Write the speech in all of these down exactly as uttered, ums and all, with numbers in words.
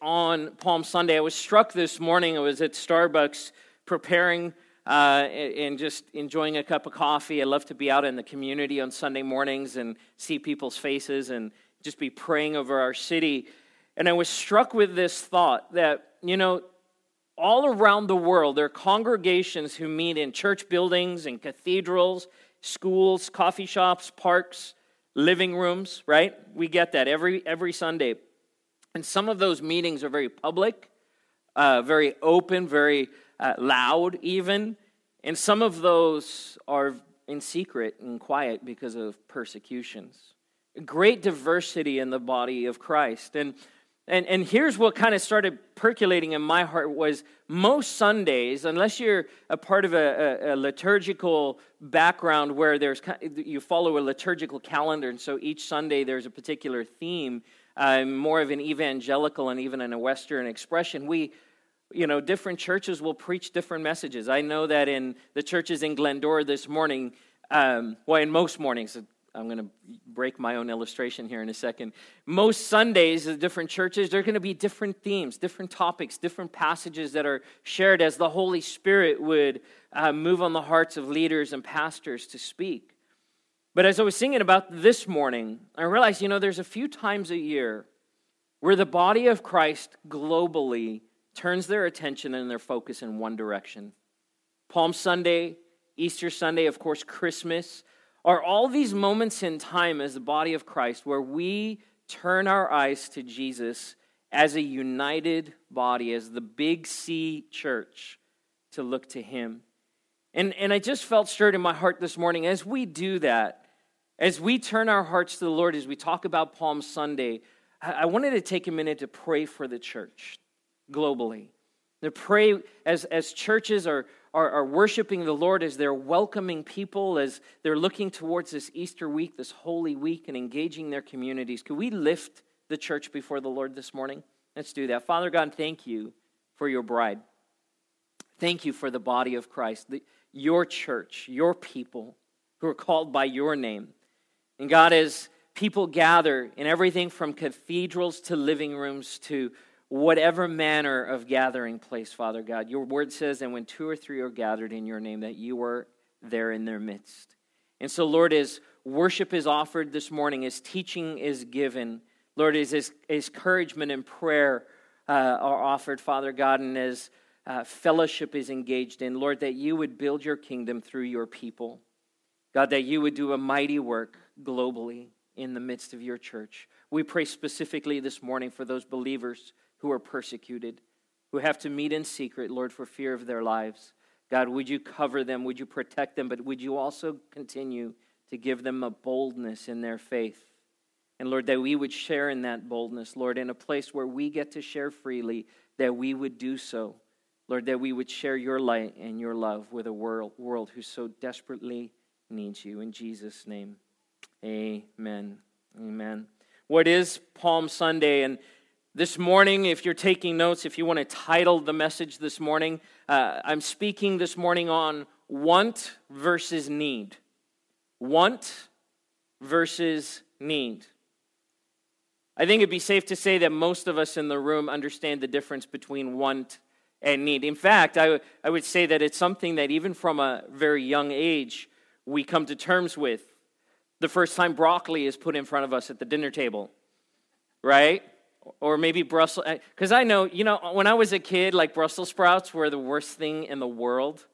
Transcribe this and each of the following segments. On Palm Sunday, I was struck this morning. I was at Starbucks preparing uh, and just enjoying a cup of coffee. I love to be out in the community on Sunday mornings and see people's faces and just be praying over our city. And I was struck with this thought that, you know, all around the world, there are congregations who meet in church buildings and cathedrals, schools, coffee shops, parks, living rooms, right? We get that every every Sunday. And some of those meetings are very public, uh, very open, very uh, loud even. And some of those are in secret and quiet because of persecutions. Great diversity in the body of Christ. And, and, and here's what kind of started percolating in my heart was most Sundays, unless you're a part of a, a, a liturgical background where there's you follow a liturgical calendar, and so each Sunday there's a particular theme. I'm uh, more of an evangelical and even in a Western expression. We, you know, different churches will preach different messages. I know that in the churches in Glendora this morning, um, well, in most mornings, I'm going to break my own illustration here in a second. Most Sundays, the different churches, they're going to be different themes, different topics, different passages that are shared as the Holy Spirit would uh, move on the hearts of leaders and pastors to speak. But as I was thinking about this morning, I realized, you know, there's a few times a year where the body of Christ globally turns their attention and their focus in one direction. Palm Sunday, Easter Sunday, of course, Christmas, are all these moments in time as the body of Christ where we turn our eyes to Jesus as a united body, as the Big C church, to look to him. And, and I just felt stirred in my heart this morning as we do that. As we turn our hearts to the Lord, as we talk about Palm Sunday, I wanted to take a minute to pray for the church globally. To pray as, as churches are, are, are worshiping the Lord, as they're welcoming people, as they're looking towards this Easter week, this Holy Week, and engaging their communities. Could we lift the church before the Lord this morning? Let's do that. Father God, thank you for your bride. Thank you for the body of Christ, the, your church, your people who are called by your name. And God, as people gather in everything from cathedrals to living rooms to whatever manner of gathering place, Father God, your word says, and when two or three are gathered in your name, that you are there in their midst. And so, Lord, as worship is offered this morning, as teaching is given, Lord, as, as encouragement and prayer uh, are offered, Father God, and as uh, fellowship is engaged in, Lord, that you would build your kingdom through your people. God, that you would do a mighty work globally in the midst of your church. We pray specifically this morning for those believers who are persecuted, who have to meet in secret, Lord, for fear of their lives. God, would you cover them? Would you protect them? But would you also continue to give them a boldness in their faith? And Lord, that we would share in that boldness, Lord, in a place where we get to share freely, that we would do so. Lord, that we would share your light and your love with a world, world who so desperately needs you. In Jesus' name, amen. Amen. What is Palm Sunday? And this morning, if you're taking notes, if you want to title the message this morning, uh, I'm speaking this morning on want versus need. Want versus need. I think it'd be safe to say that most of us in the room understand the difference between want and need. In fact, I, w- I would say that it's something that even from a very young age, we come to terms with the first time broccoli is put in front of us at the dinner table, right? Or maybe Brussels, because I know, you know, when I was a kid, like Brussels sprouts were the worst thing in the world.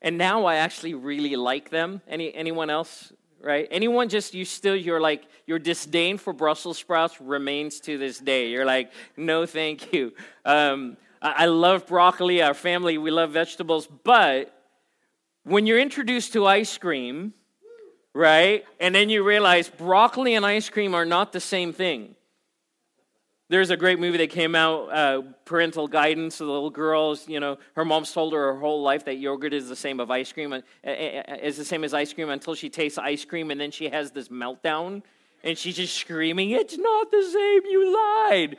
And now I actually really like them. Any Anyone else, right? Anyone just, you still, you're like, your disdain for Brussels sprouts remains to this day. You're like, no, thank you. Um, I, I love broccoli. Our family, we love vegetables, but when you're introduced to ice cream, right, and then you realize broccoli and ice cream are not the same thing. There's a great movie that came out, uh, Parental Guidance, the little girls, you know, her mom's told her her whole life that yogurt is the same of ice cream, uh, is the same as ice cream until she tastes ice cream, and then she has this meltdown, and she's just screaming, "It's not the same, you lied!"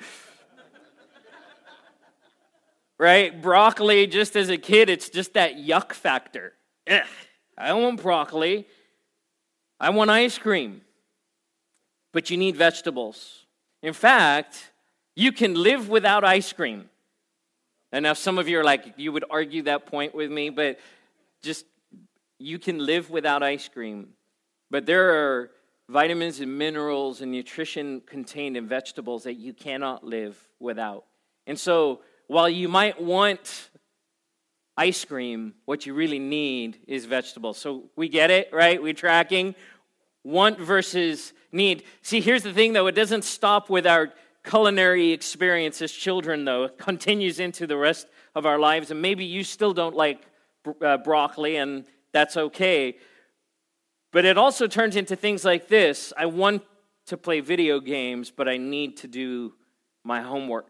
Right, broccoli, just as a kid, it's just that yuck factor. Ugh. I don't want broccoli. I want ice cream. But you need vegetables. In fact, You can live without ice cream. And now some of you are like, you would argue that point with me, but just, you can live without ice cream. But there are vitamins and minerals and nutrition contained in vegetables that you cannot live without. And so while you might want ice cream, what you really need is vegetables. So we get it, right? We're tracking. Want versus need. See, here's the thing, though. It doesn't stop with our culinary experience as children, though. It continues into the rest of our lives. And maybe you still don't like bro- uh, broccoli, and that's okay. But it also turns into things like this. I want to play video games, but I need to do my homework.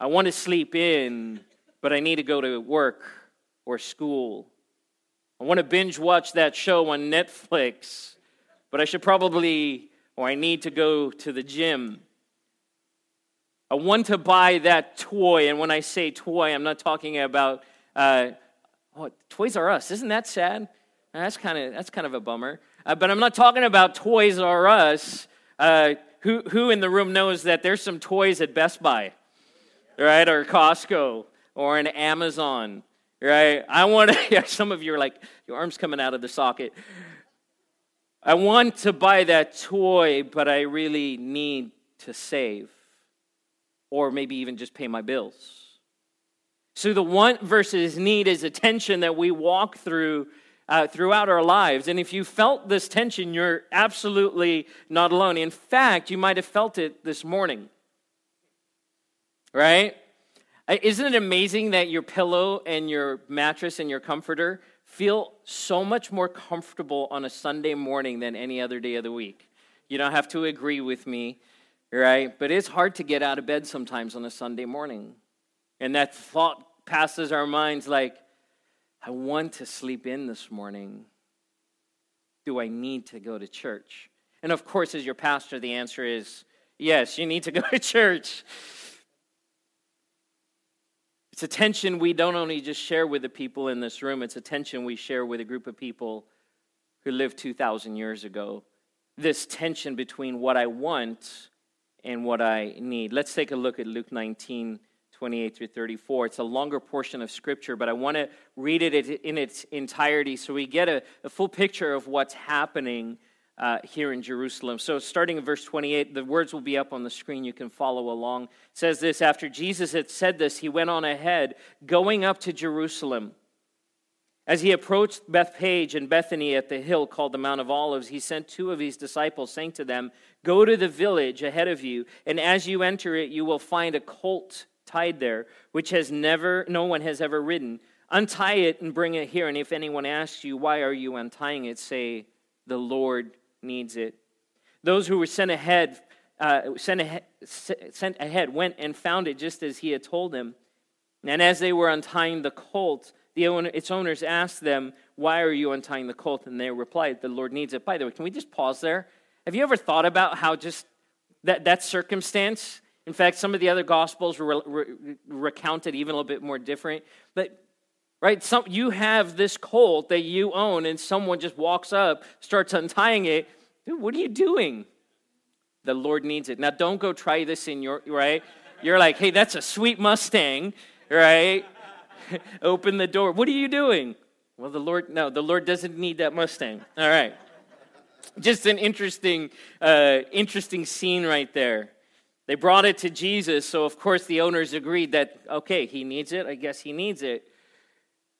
I want to sleep in, but I need to go to work or school. I want to binge watch that show on Netflix, but I should probably, or I need to go to the gym. I want to buy that toy, and when I say toy, I'm not talking about, uh, oh, Toys R Us. Isn't that sad? That's kind of that's kind of a bummer. Uh, but I'm not talking about Toys R Us. Uh, who who in the room knows that there's some toys at Best Buy, right, or Costco, or in Amazon, right? I want to, some of you are like, your arm's coming out of the socket. I want to buy that toy, but I really need to save, or maybe even just pay my bills. So the want versus need is a tension that we walk through Uh, throughout our lives. And if you felt this tension, you're absolutely not alone. In fact, you might have felt it this morning, right? Isn't it amazing that your pillow and your mattress and your comforter feel so much more comfortable on a Sunday morning than any other day of the week? You don't have to agree with me, right? But it's hard to get out of bed sometimes on a Sunday morning. And that thought passes our minds like, I want to sleep in this morning. Do I need to go to church? And of course, as your pastor, the answer is yes, you need to go to church. It's a tension we don't only just share with the people in this room, it's a tension we share with a group of people who lived two thousand years ago. This tension between what I want and what I need. Let's take a look at Luke nineteen, twenty-eight through thirty-four. It's a longer portion of Scripture, but I want to read it in its entirety so we get a, a full picture of what's happening uh, here in Jerusalem. So starting in verse twenty-eight, the words will be up on the screen. You can follow along. It says this, after Jesus had said this, he went on ahead, going up to Jerusalem. As he approached Bethpage and Bethany at the hill called the Mount of Olives, he sent two of his disciples, saying to them, go to the village ahead of you, and as you enter it, you will find a colt tied there, which has never, no one has ever ridden. Untie it and bring it here. And if anyone asks you, why are you untying it? Say, the Lord needs it. Those who were sent ahead, uh, sent ahead, sent ahead went and found it just as he had told them. And as they were untying the colt, the owner, its owners asked them, why are you untying the colt? And they replied, the Lord needs it. By the way, can we just pause there? Have you ever thought about how just that that circumstance? In fact, some of the other Gospels were re- re- recounted even a little bit more different. But, right, some, you have this colt that you own, and someone just walks up, starts untying it. Dude, what are you doing? The Lord needs it. Now, don't go try this in your, right? You're like, hey, that's a sweet Mustang, right? Open the door. What are you doing? Well, the Lord, no, the Lord doesn't need that Mustang. All right. Just an interesting, uh, interesting scene right there. They brought it to Jesus, so of course the owners agreed that, okay, he needs it, I guess he needs it.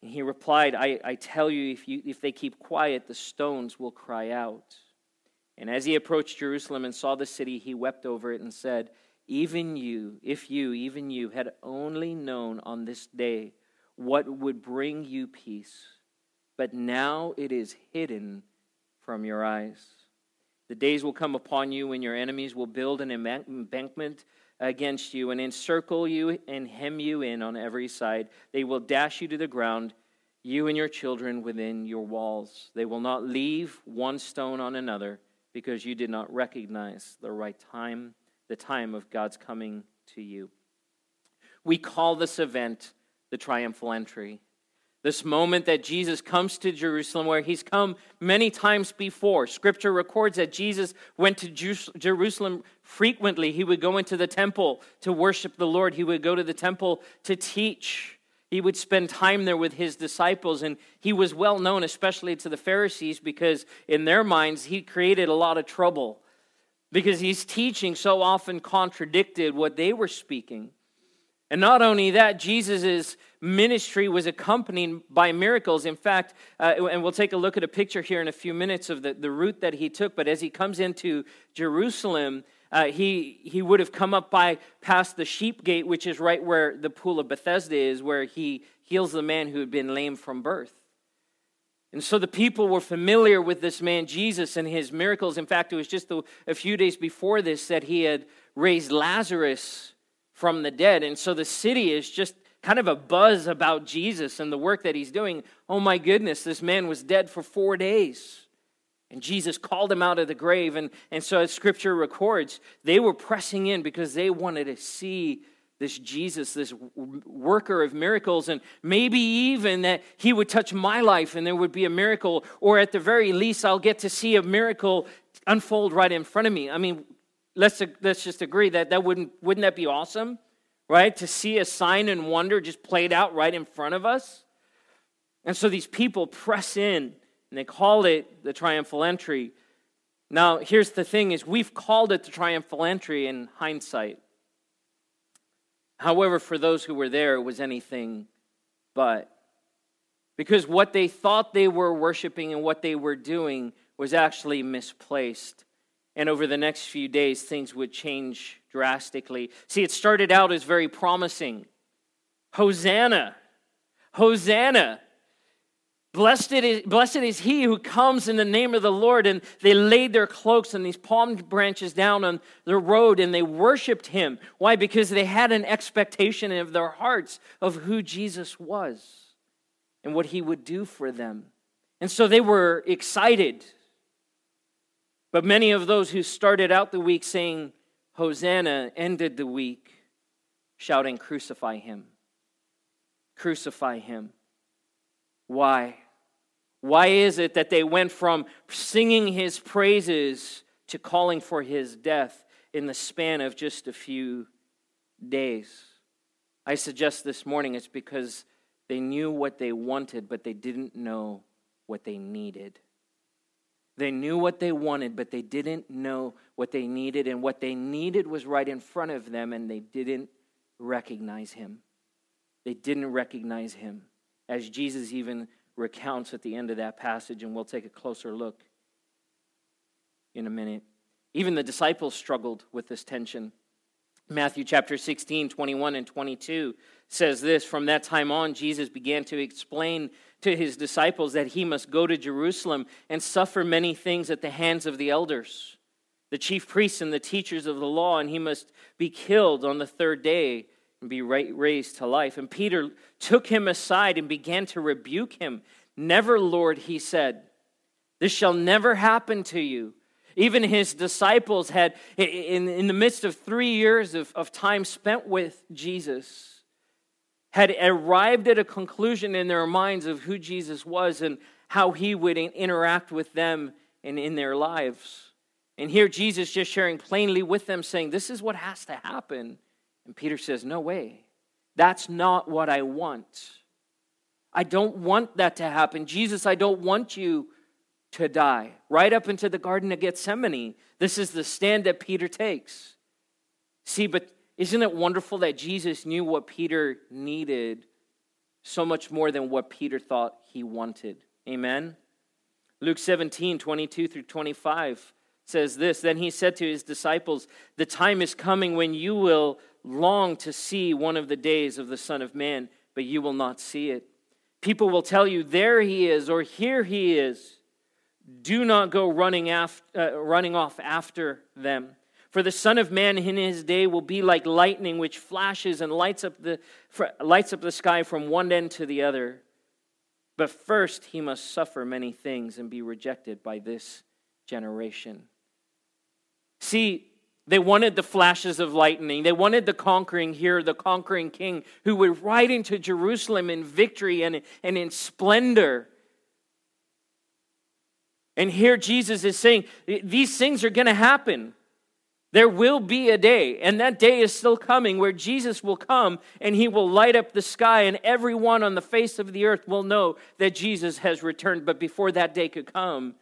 and he replied, I, I tell you if, you, if they keep quiet, the stones will cry out. And as he approached Jerusalem and saw the city, he wept over it and said, even you, if you, even you, had only known on this day what would bring you peace, but now it is hidden from your eyes. The days will come upon you when your enemies will build an embankment against you and encircle you and hem you in on every side. They will dash you to the ground, you and your children within your walls. They will not leave one stone on another because you did not recognize the right time, the time of God's coming to you. We call this event the triumphal entry. This moment that Jesus comes to Jerusalem, where he's come many times before. Scripture records that Jesus went to Jerusalem frequently. He would go into the temple to worship the Lord. He would go to the temple to teach. He would spend time there with his disciples. And he was well known, especially to the Pharisees, because in their minds, he created a lot of trouble. Because his teaching so often contradicted what they were speaking. And not only that, Jesus' ministry was accompanied by miracles. In fact, uh, and we'll take a look at a picture here in a few minutes of the, the route that he took. But as he comes into Jerusalem, uh, he he would have come up by past the sheep gate, which is right where the pool of Bethesda is, where he heals the man who had been lame from birth. And so the people were familiar with this man Jesus and his miracles. In fact, it was just a, a few days before this that he had raised Lazarus from the dead. And so the city is just kind of a buzz about Jesus and the work that he's doing. Oh my goodness, this man was dead for four days. And Jesus called him out of the grave. And, and so as Scripture records, they were pressing in because they wanted to see this Jesus, this worker of miracles, and maybe even that he would touch my life and there would be a miracle, or at the very least, I'll get to see a miracle unfold right in front of me. I mean, Let's let's just agree that that wouldn't wouldn't that be awesome, right? To see a sign and wonder just played out right in front of us. And so these people press in, and they call it the triumphal entry. Now, here's the thing: is we've called it the triumphal entry in hindsight. However, for those who were there, it was anything but, because what they thought they were worshiping and what they were doing was actually misplaced. And over the next few days, things would change drastically. See, it started out as very promising. Hosanna! Hosanna! Blessed is, blessed is he who comes in the name of the Lord. And they laid their cloaks and these palm branches down on the road, and they worshiped him. Why? Because they had an expectation in their hearts of who Jesus was and what he would do for them. And so they were excited. But many of those who started out the week saying, Hosanna, ended the week shouting, Crucify him. Crucify him. Why? Why is it that they went from singing his praises to calling for his death in the span of just a few days? I suggest this morning it's because they knew what they wanted, but they didn't know what they needed. They knew what they wanted, but they didn't know what they needed. And what they needed was right in front of them, and they didn't recognize him. They didn't recognize him, as Jesus even recounts at the end of that passage. And we'll take a closer look in a minute. Even the disciples struggled with this tension. Matthew chapter sixteen, twenty-one and twenty-two says this: From that time on, Jesus began to explain to his disciples that he must go to Jerusalem and suffer many things at the hands of the elders, the chief priests and the teachers of the law, and he must be killed on the third day and be raised to life. And Peter took him aside and began to rebuke him. Never, Lord, he said, this shall never happen to you. Even his disciples had, in, in the midst of three years of, of time spent with Jesus, had arrived at a conclusion in their minds of who Jesus was and how he would interact with them and in their lives. And here Jesus just sharing plainly with them, saying, this is what has to happen. And Peter says, no way. That's not what I want. I don't want that to happen. Jesus, I don't want you to die. Right up into the Garden of Gethsemane, this is the stand that Peter takes. See, but isn't it wonderful that Jesus knew what Peter needed so much more than what Peter thought he wanted? Amen? Luke seventeen, twenty-two through twenty-five says this: Then he said to his disciples, the time is coming when you will long to see one of the days of the Son of Man, but you will not see it. People will tell you, there he is, or here he is. Do not go running, after, uh, running off after them. For the Son of Man in his day will be like lightning, which flashes and lights up the lights up the sky from one end to the other. But first he must suffer many things and be rejected by this generation. See, they wanted the flashes of lightning. They wanted the conquering hero, the conquering king, who would ride into Jerusalem in victory and, and in splendor. And here Jesus is saying, these things are going to happen. There will be a day, and that day is still coming, where Jesus will come and he will light up the sky, and everyone on the face of the earth will know that Jesus has returned. But before that day could come,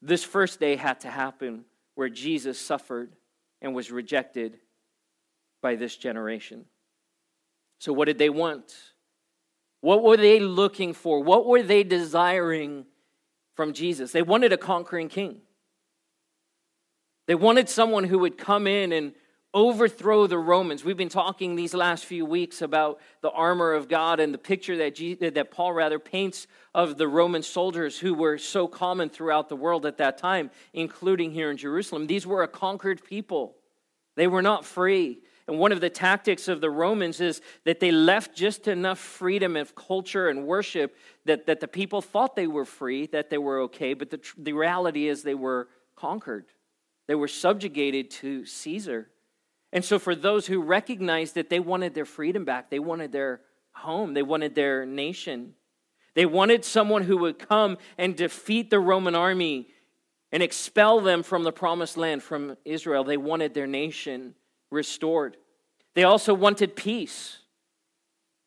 this first day had to happen, where Jesus suffered and was rejected by this generation. So what did they want? What were they looking for? What were they desiring from Jesus? They wanted a conquering king. They wanted someone who would come in and overthrow the Romans. We've been talking these last few weeks about the armor of God and the picture that Jesus, that Paul rather paints of the Roman soldiers who were so common throughout the world at that time, including here in Jerusalem. These were a conquered people. They were not free. And one of the tactics of the Romans is that they left just enough freedom of culture and worship that, that the people thought they were free, that they were okay, but the, the reality is they were conquered. They were subjugated to Caesar. And so for those who recognized that, they wanted their freedom back, they wanted their home, they wanted their nation. They wanted someone who would come and defeat the Roman army and expel them from the promised land, from Israel. They wanted their nation restored. They also wanted peace.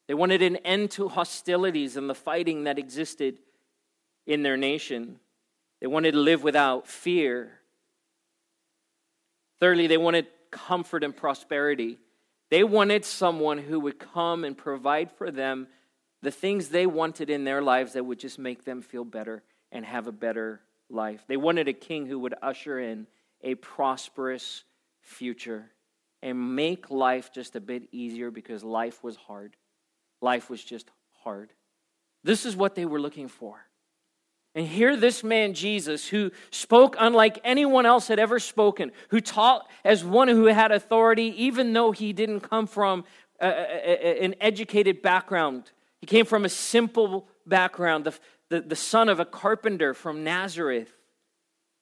They wanted an end to hostilities and the fighting that existed in their nation. They wanted to live without fear. Thirdly, they wanted comfort and prosperity. They wanted someone who would come and provide for them the things they wanted in their lives that would just make them feel better and have a better life. They wanted a king who would usher in a prosperous future and make life just a bit easier, because life was hard. Life was just hard. This is what they were looking for. And here this man, Jesus, who spoke unlike anyone else had ever spoken, who taught as one who had authority, even though he didn't come from a, a, an educated background. He came from a simple background, the, the, the son of a carpenter from Nazareth.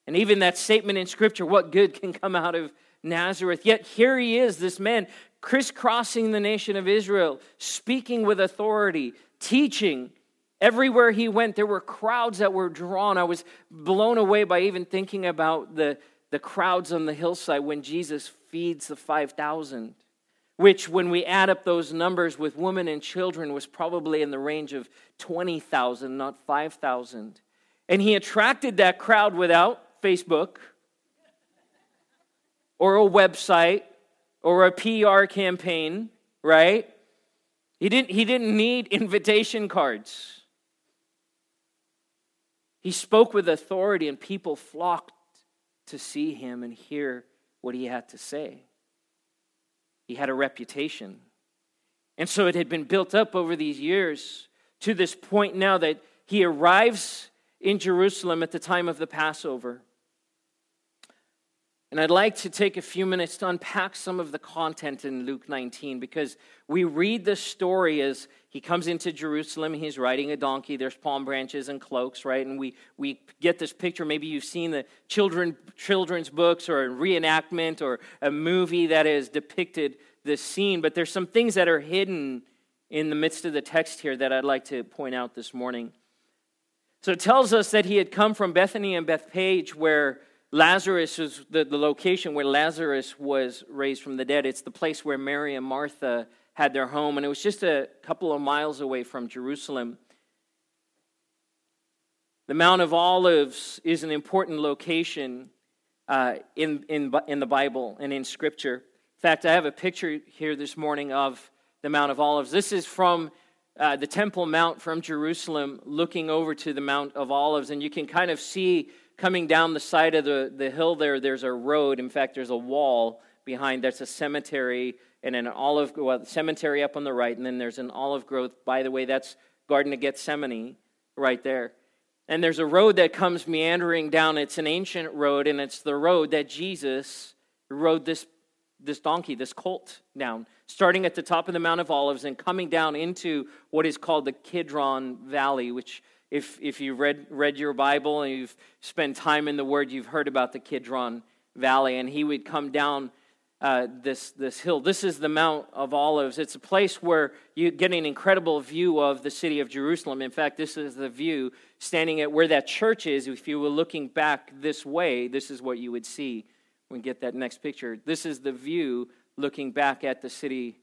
And even that statement in Scripture, what good can come out of Nazareth? Yet here he is, this man, crisscrossing the nation of Israel, speaking with authority, teaching. Everywhere he went, there were crowds that were drawn. I was blown away by even thinking about the, the crowds on the hillside when Jesus feeds the five thousand, which, when we add up those numbers with women and children, was probably in the range of twenty thousand, not five thousand. And he attracted that crowd without Facebook or a website or a P R campaign, right? He didn't, he didn't need invitation cards. He spoke with authority, and people flocked to see him and hear what he had to say. He had a reputation. And so it had been built up over these years to this point now that he arrives in Jerusalem at the time of the Passover. And I'd like to take a few minutes to unpack some of the content in Luke nineteen, because we read the story as he comes into Jerusalem, he's riding a donkey, there's palm branches and cloaks, right? And we, we get this picture. Maybe you've seen the children children's books or a reenactment or a movie that has depicted this scene, but there's some things that are hidden in the midst of the text here that I'd like to point out this morning. So it tells us that he had come from Bethany and Bethpage, where Lazarus is the, the location where Lazarus was raised from the dead. It's the place where Mary and Martha had their home, and it was just a couple of miles away from Jerusalem. The Mount of Olives is an important location uh, in, in, in the Bible and in Scripture. In fact, I have a picture here this morning of the Mount of Olives. This is from uh, the Temple Mount from Jerusalem, looking over to the Mount of Olives, and you can kind of see coming down the side of the, the hill there, there's a road. In fact, there's a wall behind. That's a cemetery and an olive well, cemetery up on the right, and then there's an olive grove. By the way, that's Garden of Gethsemane right there. And there's a road that comes meandering down. It's an ancient road, and it's the road that Jesus rode this this donkey, this colt down, starting at the top of the Mount of Olives and coming down into what is called the Kidron Valley, which if if you've read, read your Bible and you've spent time in the Word, you've heard about the Kidron Valley, and he would come down uh, this, this hill. This is the Mount of Olives. It's a place where you get an incredible view of the city of Jerusalem. In fact, this is the view standing at where that church is. If you were looking back this way, this is what you would see. We get that next picture. This is the view looking back at the city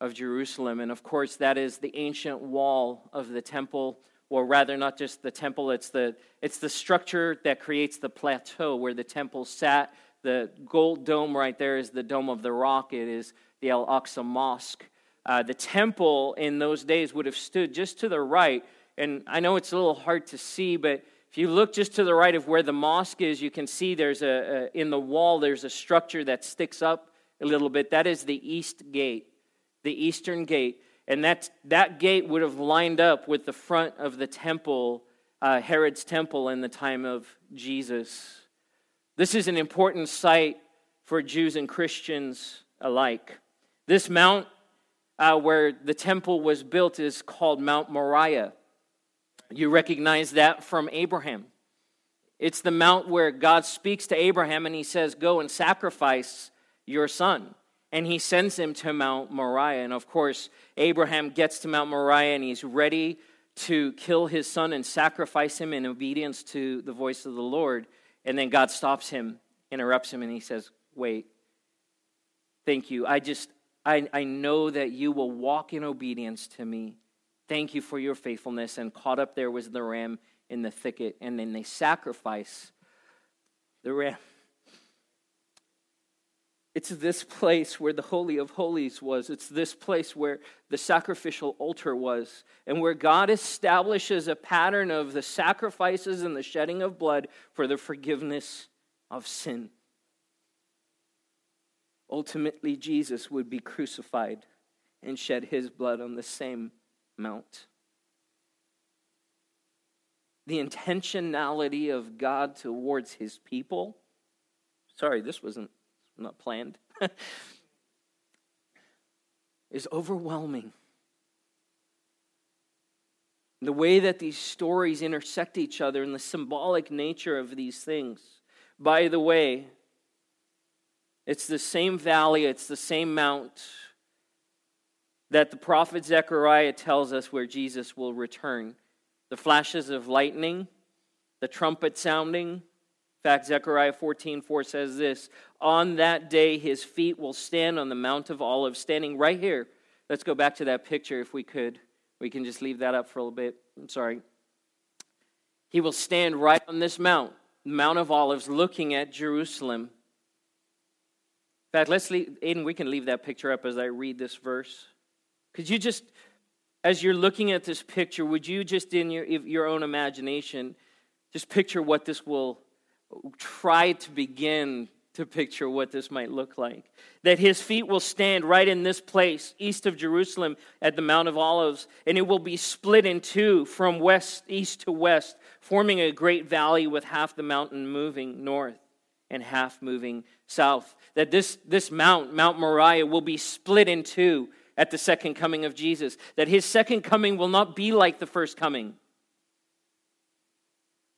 of Jerusalem. And of course, that is the ancient wall of the temple, or rather not just the temple, it's the it's the structure that creates the plateau where the temple sat. The gold dome right there is the Dome of the Rock. It is the Al-Aqsa Mosque. Uh, the temple in those days would have stood just to the right. And I know it's a little hard to see, but if you look just to the right of where the mosque is, you can see there's a, a in the wall, there's a structure that sticks up a little bit. That is the East Gate, the Eastern Gate. And that's, that gate would have lined up with the front of the temple, uh, Herod's temple in the time of Jesus. This is an important site for Jews and Christians alike. This mount uh, where the temple was built is called Mount Moriah. You recognize that from Abraham. It's the mount where God speaks to Abraham and he says, go and sacrifice your son. And he sends him to Mount Moriah. And of course, Abraham gets to Mount Moriah and he's ready to kill his son and sacrifice him in obedience to the voice of the Lord. And then God stops him, interrupts him, and he says, wait, thank you. I just, I, I know that you will walk in obedience to me. Thank you for your faithfulness. And caught up there was the ram in the thicket. And then they sacrifice the ram. It's this place where the Holy of Holies was. It's this place where the sacrificial altar was. And where God establishes a pattern of the sacrifices and the shedding of blood for the forgiveness of sin. Ultimately, Jesus would be crucified and shed his blood on the same mount. The intentionality of God towards his people. Sorry, this wasn't not planned. Is overwhelming. The way that these stories intersect each other and the symbolic nature of these things. By the way, it's the same valley, it's the same mount that the prophet Zechariah tells us where Jesus will return. The flashes of lightning, the trumpet sounding. In fact, Zechariah fourteen four says this, on that day his feet will stand on the Mount of Olives, standing right here. Let's go back to that picture if we could. We can just leave that up for a little bit. I'm sorry. He will stand right on this mount, Mount of Olives, looking at Jerusalem. In fact, let's leave, Aiden, we can leave that picture up as I read this verse. Could you just, as you're looking at this picture, would you just in your your own imagination, just picture what this will, try to begin to picture what this might look like. That his feet will stand right in this place, east of Jerusalem, at the Mount of Olives, and it will be split in two from west, east to west, forming a great valley with half the mountain moving north and half moving south. That this, this mount, Mount Moriah, will be split in two at the second coming of Jesus, that his second coming will not be like the first coming.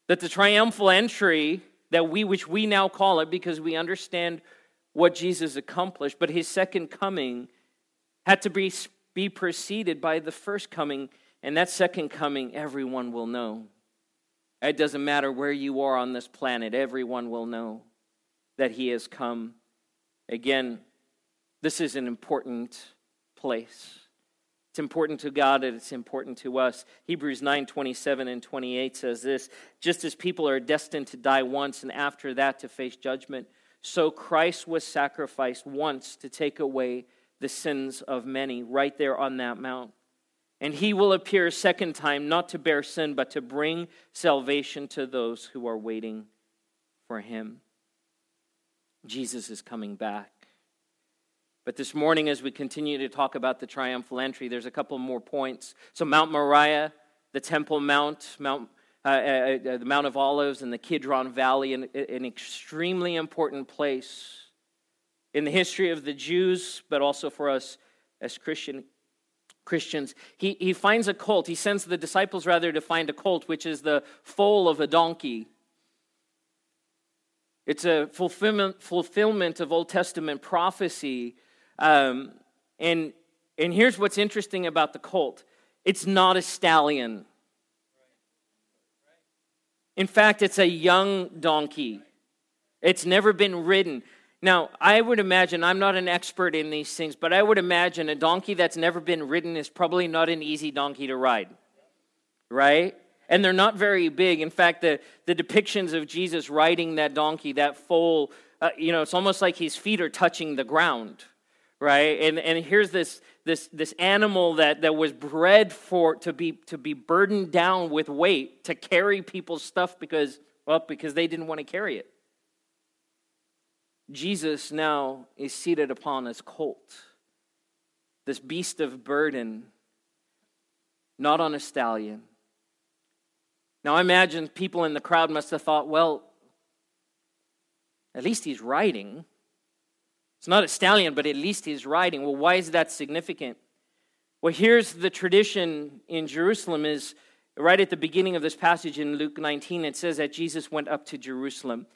That the triumphal entry, that we which we now call it because we understand what Jesus accomplished, but his second coming had to be, be preceded by the first coming, and that second coming everyone will know. It doesn't matter where you are on this planet, everyone will know that he has come. Again, this is an important place. It's important to God and it's important to us. Hebrews nine twenty-seven and twenty-eight says this, just as people are destined to die once and after that to face judgment, so Christ was sacrificed once to take away the sins of many, right there on that mount. And he will appear a second time, not to bear sin, but to bring salvation to those who are waiting for him. Jesus is coming back. But this morning, as we continue to talk about the triumphal entry, there's a couple more points. So Mount Moriah, the Temple Mount, Mount uh, uh, uh, the Mount of Olives, and the Kidron Valley, an, an extremely important place in the history of the Jews, but also for us as Christian Christians. He, he finds a colt. He sends the disciples, rather, to find a colt, which is the foal of a donkey. It's a fulfillment, fulfillment of Old Testament prophecy. Um, and, and here's what's interesting about the colt. It's not a stallion. In fact, it's a young donkey. It's never been ridden. Now, I would imagine, I'm not an expert in these things, but I would imagine a donkey that's never been ridden is probably not an easy donkey to ride, right? And they're not very big. In fact, the, the depictions of Jesus riding that donkey, that foal, uh, you know, it's almost like his feet are touching the ground, right? And and here's this this this animal that, that was bred for to be to be burdened down with weight to carry people's stuff because well because they didn't want to carry it. Jesus now is seated upon his colt, this beast of burden, not on a stallion. Now I imagine people in the crowd must have thought, well, at least he's riding. It's not a stallion, but at least he's riding. Well, why is that significant? Well, here's the tradition in Jerusalem is right at the beginning of this passage in Luke nineteen, it says that Jesus went up to Jerusalem.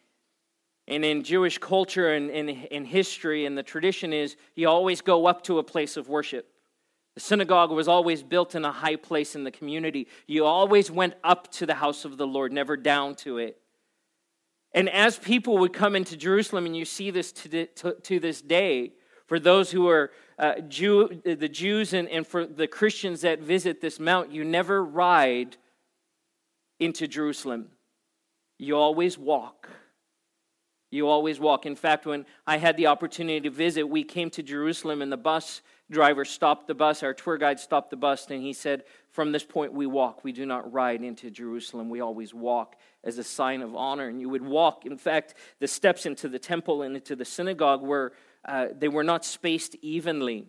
And in Jewish culture and in history and the tradition is you always go up to a place of worship. The synagogue was always built in a high place in the community. You always went up to the house of the Lord, never down to it. And as people would come into Jerusalem, and you see this to, the, to, to this day, for those who are uh, Jew, the Jews and, and for the Christians that visit this mount, you never ride into Jerusalem. You always walk. You always walk. In fact, when I had the opportunity to visit, we came to Jerusalem and the bus driver stopped the bus, our tour guide stopped the bus, and he said, from this point we walk. We do not ride into Jerusalem. We always walk as a sign of honor. And you would walk. In fact, the steps into the temple and into the synagogue were, uh, they were not spaced evenly,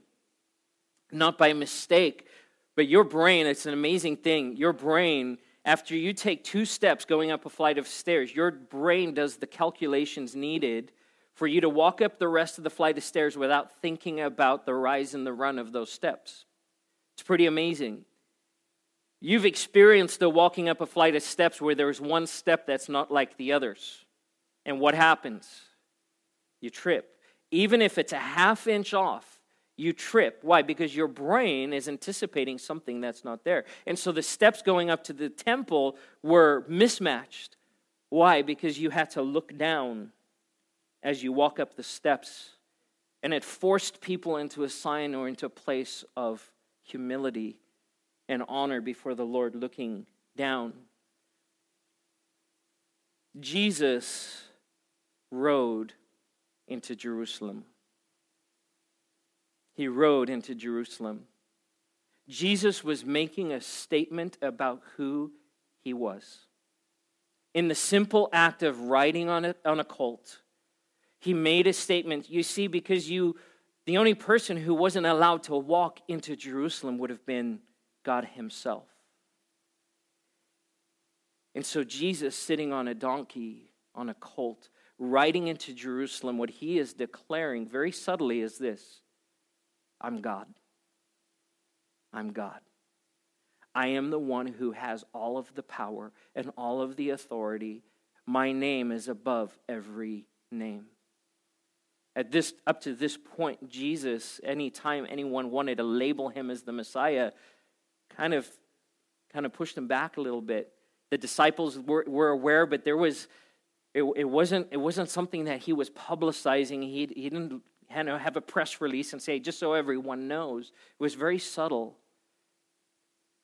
not by mistake. But your brain, it's an amazing thing, your brain, after you take two steps going up a flight of stairs, your brain does the calculations needed for you to walk up the rest of the flight of stairs without thinking about the rise and the run of those steps. It's pretty amazing. You've experienced the walking up a flight of steps where there's one step that's not like the others. And what happens? You trip. Even if it's a half inch off, you trip. Why? Because your brain is anticipating something that's not there. And so the steps going up to the temple were mismatched. Why? Because you had to look down as you walk up the steps. And it forced people into a sign or into a place of humility and honor before the Lord, looking down. Jesus rode into Jerusalem. He rode into Jerusalem. Jesus was making a statement about who he was. In the simple act of riding on a, on a colt, he made a statement. You see, because you, the only person who wasn't allowed to walk into Jerusalem would have been God himself. And so Jesus sitting on a donkey, on a colt, riding into Jerusalem, what he is declaring very subtly is this. I'm God. I'm God. I am the one who has all of the power and all of the authority. My name is above every name. At this, up to this point, Jesus, anytime anyone wanted to label him as the Messiah, kind of, kind of pushed him back a little bit. The disciples were, were aware, but there was, it, it wasn't, it wasn't something that he was publicizing. He he didn't. Had to have a press release and say, just so everyone knows. It was very subtle.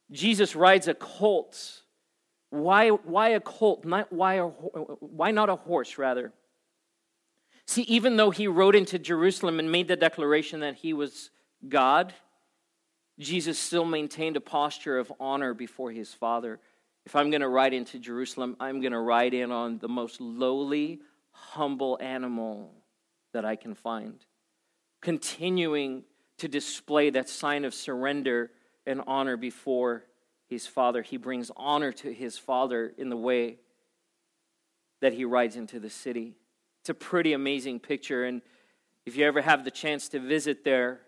Jesus rides a colt. Why, why a colt? Not why, a, why not a horse, rather? See, even though he rode into Jerusalem and made the declaration that he was God, Jesus still maintained a posture of honor before his Father. If I'm going to ride into Jerusalem, I'm going to ride in on the most lowly, humble animal that I can find, continuing to display that sign of surrender and honor before his Father. He brings honor to his Father in the way that he rides into the city. It's a pretty amazing picture. And If you ever have the chance to visit there,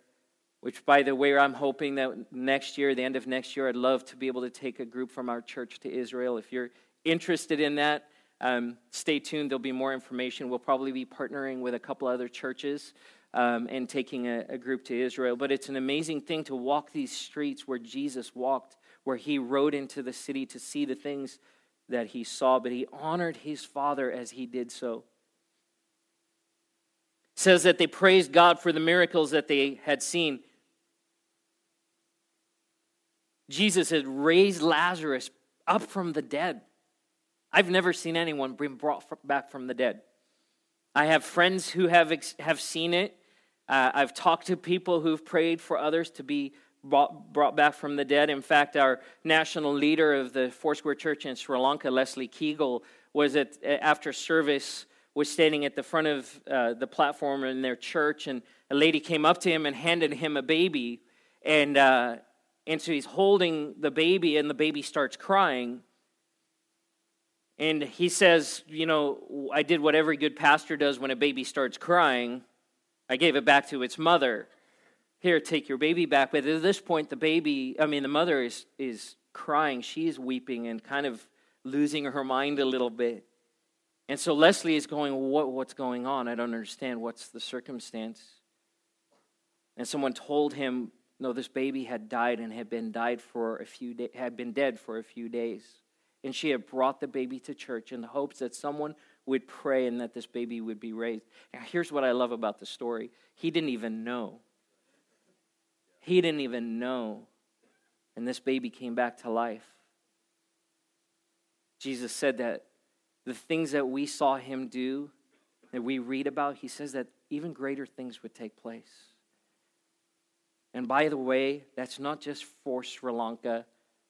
which, by the way, I'm hoping that next year, the end of next year, I'd love to be able to take a group from our church to Israel. If you're interested in that, um, stay tuned. There'll be more information. We'll probably be partnering with a couple other churches um, and taking a, a group to Israel. But it's an amazing thing to walk these streets where Jesus walked, where he rode into the city to see the things that he saw. But he honored his Father as he did so. It says that they praised God for the miracles that they had seen. Jesus had raised Lazarus up from the dead. I've never seen anyone been brought back from the dead. I have friends who have ex- have seen it. Uh, I've talked to people who've prayed for others to be brought, brought back from the dead. In fact, our national leader of the Foursquare Church in Sri Lanka, Leslie Kegel, was at after service, was standing at the front of uh, the platform in their church, and a lady came up to him and handed him a baby, and uh, and so he's holding the baby, and the baby starts crying. And he says, you know, I did what every good pastor does when a baby starts crying. I gave it back to its mother. Here, take your baby back. But at this point, the baby, I mean, the mother is, is crying. She's weeping and kind of losing her mind a little bit. And so Leslie is going, what, what's going on? I don't understand. What's the circumstance? And someone told him, no, this baby had died and had been died for a few day, had been dead for a few days. And she had brought the baby to church in the hopes that someone would pray and that this baby would be raised. Now, here's what I love about the story. He didn't even know. He didn't even know. And this baby came back to life. Jesus said that the things that we saw him do, that we read about, he says that even greater things would take place. And by the way, that's not just for Sri Lanka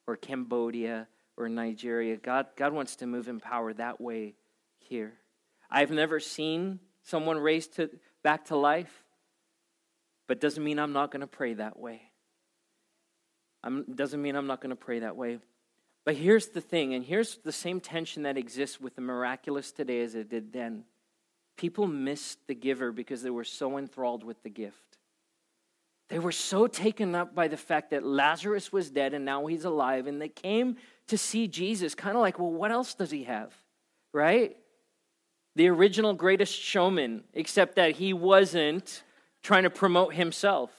or Cambodia or Nigeria. God, God wants to move in power that way here. I've never seen someone raised to, back to life, but doesn't mean I'm not going to pray that way. I'm, doesn't mean I'm not going to pray that way. But here's the thing, and here's the same tension that exists with the miraculous today as it did then. People missed the giver because they were so enthralled with the gift. They were so taken up by the fact that Lazarus was dead and now he's alive, and they came to see Jesus, kind of like, well, what else does he have, right? The original greatest showman, except that he wasn't trying to promote himself.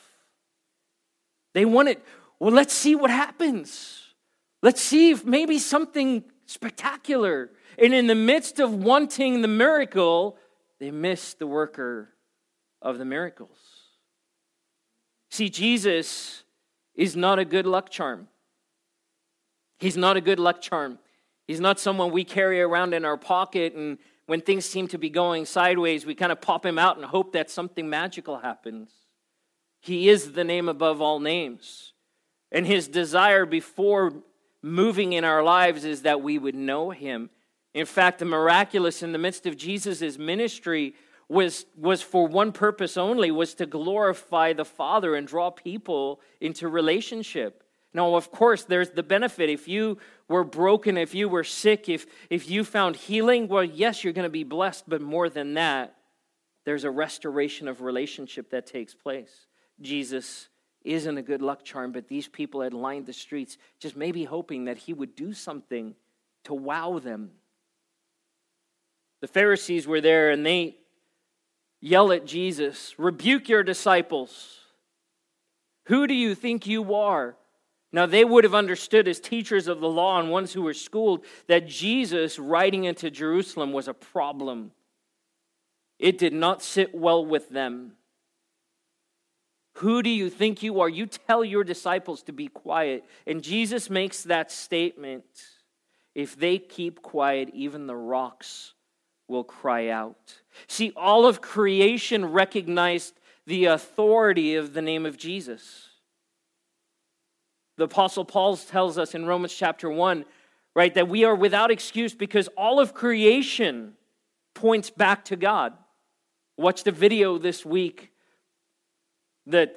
They wanted, well, let's see what happens. Let's see if maybe something spectacular. And in the midst of wanting the miracle, they missed the worker of the miracles. See, Jesus is not a good luck charm. He's not a good luck charm. He's not someone we carry around in our pocket, and when things seem to be going sideways, we kind of pop him out and hope that something magical happens. He is the name above all names. And his desire before moving in our lives is that we would know him. In fact, the miraculous in the midst of Jesus' ministry was, was for one purpose only, was to glorify the Father and draw people into relationship. Now, of course, there's the benefit. If you were broken, if you were sick, if, if you found healing, well, yes, you're going to be blessed. But more than that, there's a restoration of relationship that takes place. Jesus isn't a good luck charm, but these people had lined the streets just maybe hoping that he would do something to wow them. The Pharisees were there, and they yell at Jesus, rebuke your disciples. Who do you think you are? Now, they would have understood as teachers of the law and ones who were schooled that Jesus riding into Jerusalem was a problem. It did not sit well with them. Who do you think you are? You tell your disciples to be quiet. And Jesus makes that statement. If they keep quiet, even the rocks will cry out. See, all of creation recognized the authority of the name of Jesus. The Apostle Paul tells us in Romans chapter one, right, that we are without excuse because all of creation points back to God. Watched a video this week. The,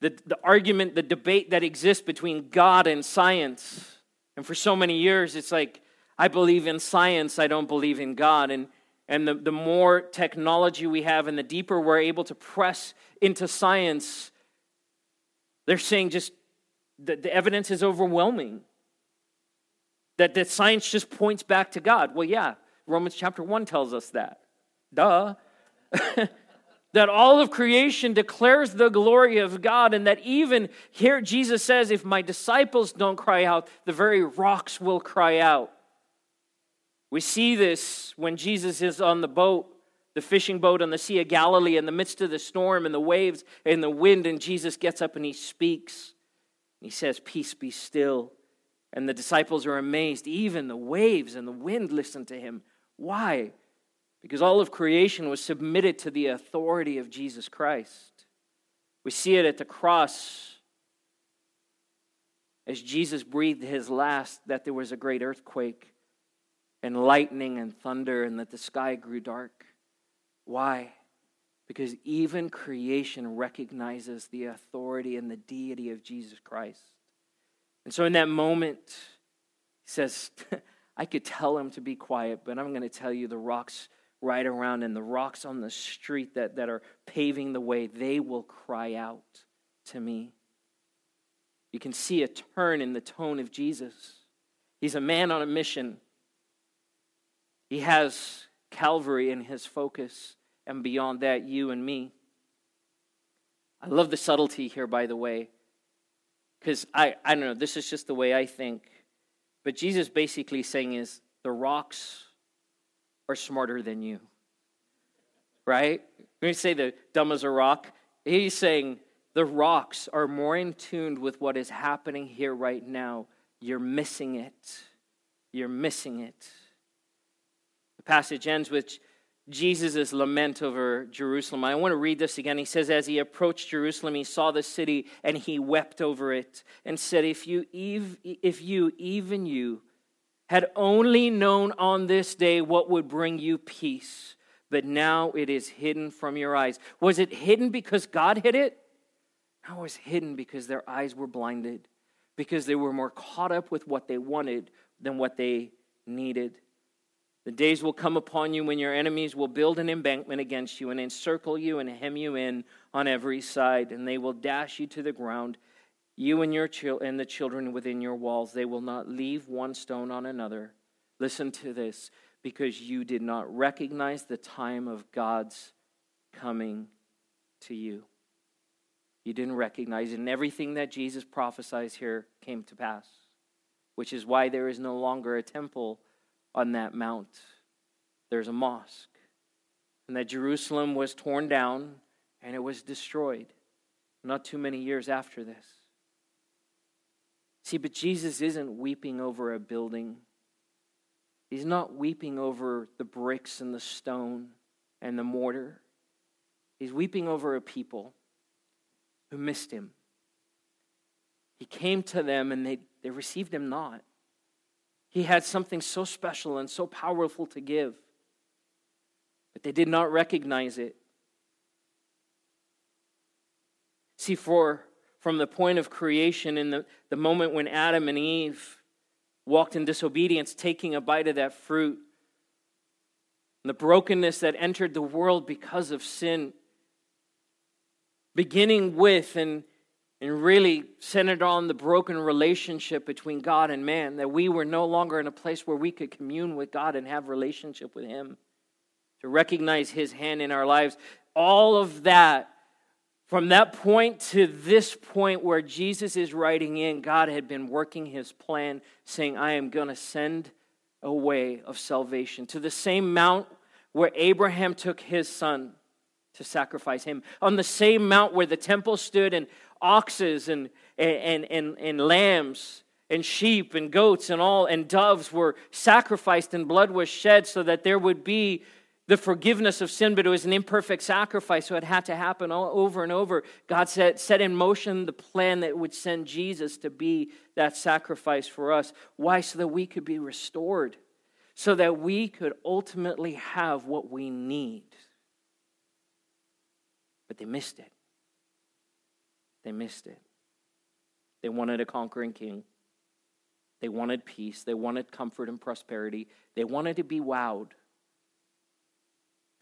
the the argument, the debate that exists between God and science. And for so many years, it's like, I believe in science, I don't believe in God. And And the, the more technology we have and the deeper we're able to press into science, they're saying just the, the evidence is overwhelming. That, that science just points back to God. Well, yeah, Romans chapter one tells us that. Duh. That all of creation declares the glory of God, and that even here Jesus says, if my disciples don't cry out, the very rocks will cry out. We see this when Jesus is on the boat, the fishing boat on the Sea of Galilee, in the midst of the storm and the waves and the wind, and Jesus gets up and he speaks. He says, peace be still. And the disciples are amazed. Even the waves and the wind listen to him. Why? Because all of creation was submitted to the authority of Jesus Christ. We see it at the cross. As Jesus breathed his last, that there was a great earthquake and lightning and thunder, and that the sky grew dark. Why? Because even creation recognizes the authority and the deity of Jesus Christ. And so in that moment, he says, I could tell him to be quiet, but I'm going to tell you the rocks right around and the rocks on the street that, that are paving the way, they will cry out to me. You can see a turn in the tone of Jesus. He's a man on a mission. He has Calvary in his focus, and beyond that, you and me. I love the subtlety here, by the way, because I, I don't know, this is just the way I think. But Jesus basically saying is, the rocks are smarter than you, right? When you say the dumb as a rock, he's saying the rocks are more in tune with what is happening here right now. You're missing it. You're missing it. The passage ends with Jesus' lament over Jerusalem. I want to read this again. He says, as he approached Jerusalem, he saw the city and he wept over it and said, if you, if you, even you, had only known on this day what would bring you peace, but now it is hidden from your eyes. Was it hidden because God hid it? No, it was hidden because their eyes were blinded, because they were more caught up with what they wanted than what they needed. The days will come upon you when your enemies will build an embankment against you and encircle you and hem you in on every side, and they will dash you to the ground, you and your chil- and the children within your walls. They will not leave one stone on another. Listen to this, because you did not recognize the time of God's coming to you. You didn't recognize it, and everything that Jesus prophesies here came to pass, which is why there is no longer a temple on that mount. There's a mosque. And that Jerusalem was torn down and it was destroyed not too many years after this. See, but Jesus isn't weeping over a building. He's not weeping over the bricks and the stone and the mortar. He's weeping over a people who missed him. He came to them and they, they received him not. He had something so special and so powerful to give, but they did not recognize it. See, for from the point of creation in the, the moment when Adam and Eve walked in disobedience, taking a bite of that fruit, and the brokenness that entered the world because of sin, beginning with and And really centered on the broken relationship between God and man, that we were no longer in a place where we could commune with God and have relationship with him, to recognize his hand in our lives. All of that, from that point to this point where Jesus is writing in, God had been working his plan, saying, I am going to send a way of salvation to the same mount where Abraham took his son to sacrifice him, on the same mount where the temple stood and oxen and, and and and lambs and sheep and goats and all and doves were sacrificed and blood was shed so that there would be the forgiveness of sin, but it was an imperfect sacrifice, so it had to happen all over and over. God set, set in motion the plan that would send Jesus to be that sacrifice for us. Why? So that we could be restored, so that we could ultimately have what we need. But they missed it. They missed it. They wanted a conquering king. They wanted peace. They wanted comfort and prosperity. They wanted to be wowed.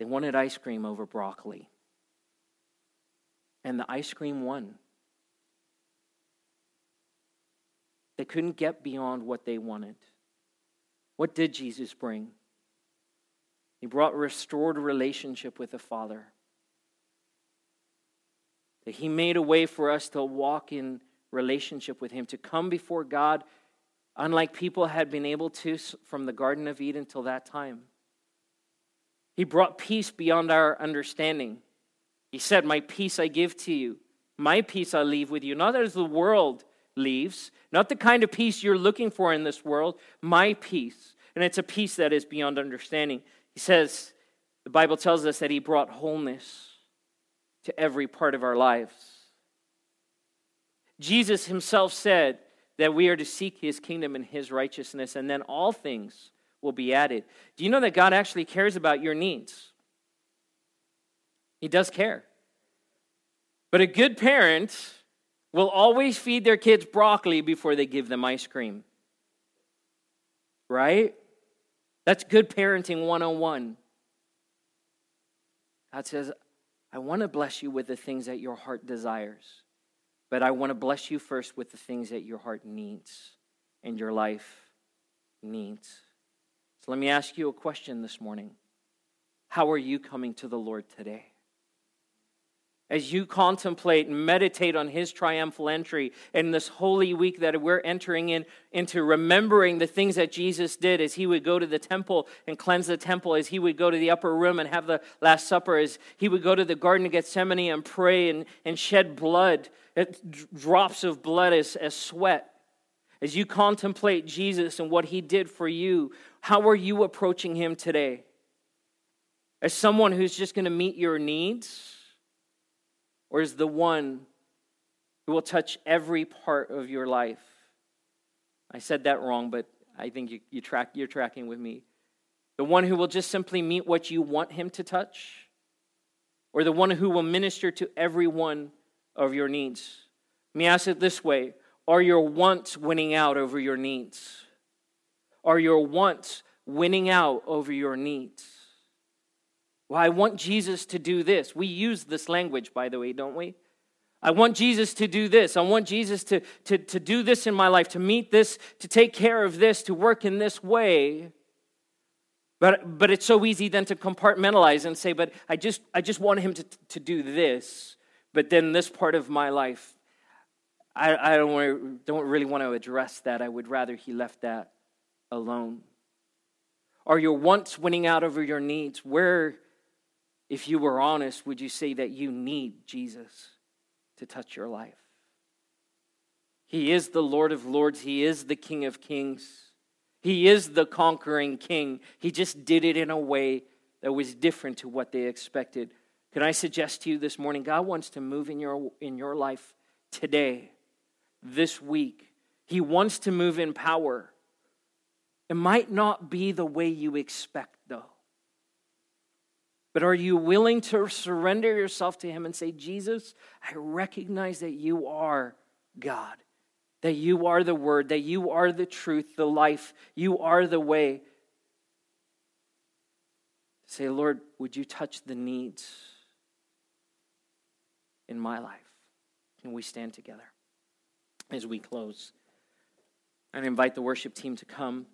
They wanted ice cream over broccoli. And the ice cream won. They couldn't get beyond what they wanted. What did Jesus bring? He brought restored relationship with the Father. That he made a way for us to walk in relationship with him, to come before God, unlike people had been able to from the Garden of Eden till that time. He brought peace beyond our understanding. He said, "My peace I give to you. My peace I leave with you." Not as the world leaves, not the kind of peace you're looking for in this world. My peace. And it's a peace that is beyond understanding. He says, the Bible tells us that he brought wholeness to every part of our lives. Jesus himself said that we are to seek his kingdom and his righteousness, and then all things will be added. Do you know that God actually cares about your needs? He does care. But a good parent will always feed their kids broccoli before they give them ice cream. Right? That's good parenting one oh one. God says, I want to bless you with the things that your heart desires, but I want to bless you first with the things that your heart needs and your life needs. So let me ask you a question this morning. How are you coming to the Lord today? As you contemplate and meditate on his triumphal entry in this holy week that we're entering in, into remembering the things that Jesus did as he would go to the temple and cleanse the temple, as he would go to the upper room and have the Last Supper, as he would go to the Garden of Gethsemane and pray and, and shed blood, drops of blood as, as sweat. As you contemplate Jesus and what he did for you, how are you approaching him today? As someone who's just going to meet your needs? Or is the one who will touch every part of your life? I said that wrong, but I think you, you track, you're tracking with me. The one who will just simply meet what you want him to touch? Or the one who will minister to every one of your needs? Let me ask it this way. Are your wants winning out over your needs? Are your wants winning out over your needs? Well, I want Jesus to do this. We use this language, by the way, don't we? I want Jesus to do this. I want Jesus to, to, to do this in my life, to meet this, to take care of this, to work in this way. But but it's so easy then to compartmentalize and say, but I just I just want him to, to do this. But then this part of my life, I, I don't wanna, don't really want to address that. I would rather he left that alone. Are your wants winning out over your needs? Where, if you were honest, would you say that you need Jesus to touch your life? He is the Lord of Lords. He is the King of Kings. He is the conquering King. He just did it in a way that was different to what they expected. Can I suggest to you this morning, God wants to move in your, in your life today, this week. He wants to move in power. It might not be the way you expect, though. But are you willing to surrender yourself to him and say, Jesus, I recognize that you are God, that you are the Word, that you are the truth, the life, you are the way. Say, Lord, would you touch the needs in my life? Can we stand together as we close? And invite the worship team to come.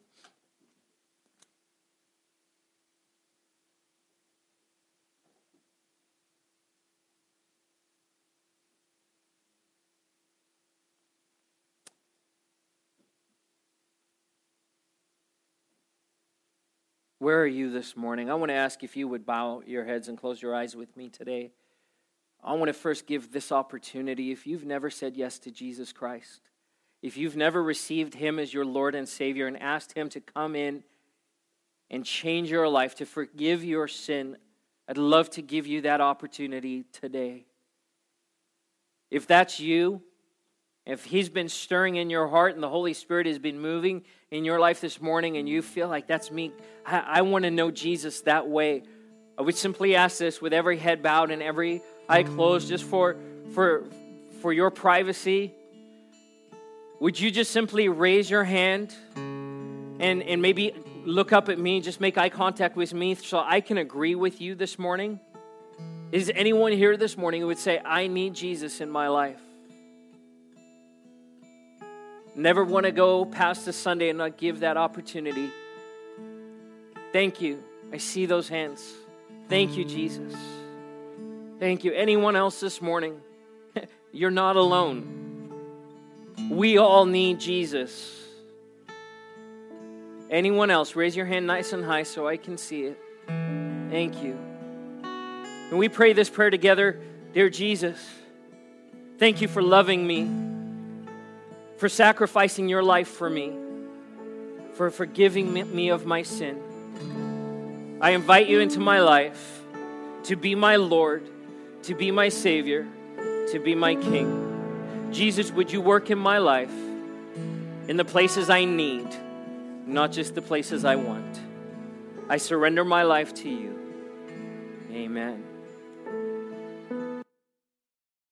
Where are you this morning? I want to ask if you would bow your heads and close your eyes with me today. I want to first give this opportunity. If you've never said yes to Jesus Christ, if you've never received him as your Lord and Savior and asked him to come in and change your life, to forgive your sin, I'd love to give you that opportunity today. If that's you, if he's been stirring in your heart and the Holy Spirit has been moving in your life this morning and you feel like that's me, I, I want to know Jesus that way, I would simply ask this with every head bowed and every eye closed, just for, for, for your privacy. Would you just simply raise your hand and, and maybe look up at me, just make eye contact with me so I can agree with you this morning? Is anyone here this morning who would say, I need Jesus in my life? Never want to go past this Sunday and not give that opportunity. Thank you. I see those hands. Thank you, Jesus. Thank you. Anyone else this morning? You're not alone. We all need Jesus. Anyone else? Raise your hand nice and high so I can see it. Thank you. And we pray this prayer together. Dear Jesus, thank you for loving me, for sacrificing your life for me, for forgiving me of my sin. I invite you into my life to be my Lord, to be my Savior, to be my King. Jesus, would you work in my life in the places I need, not just the places I want. I surrender my life to you. Amen.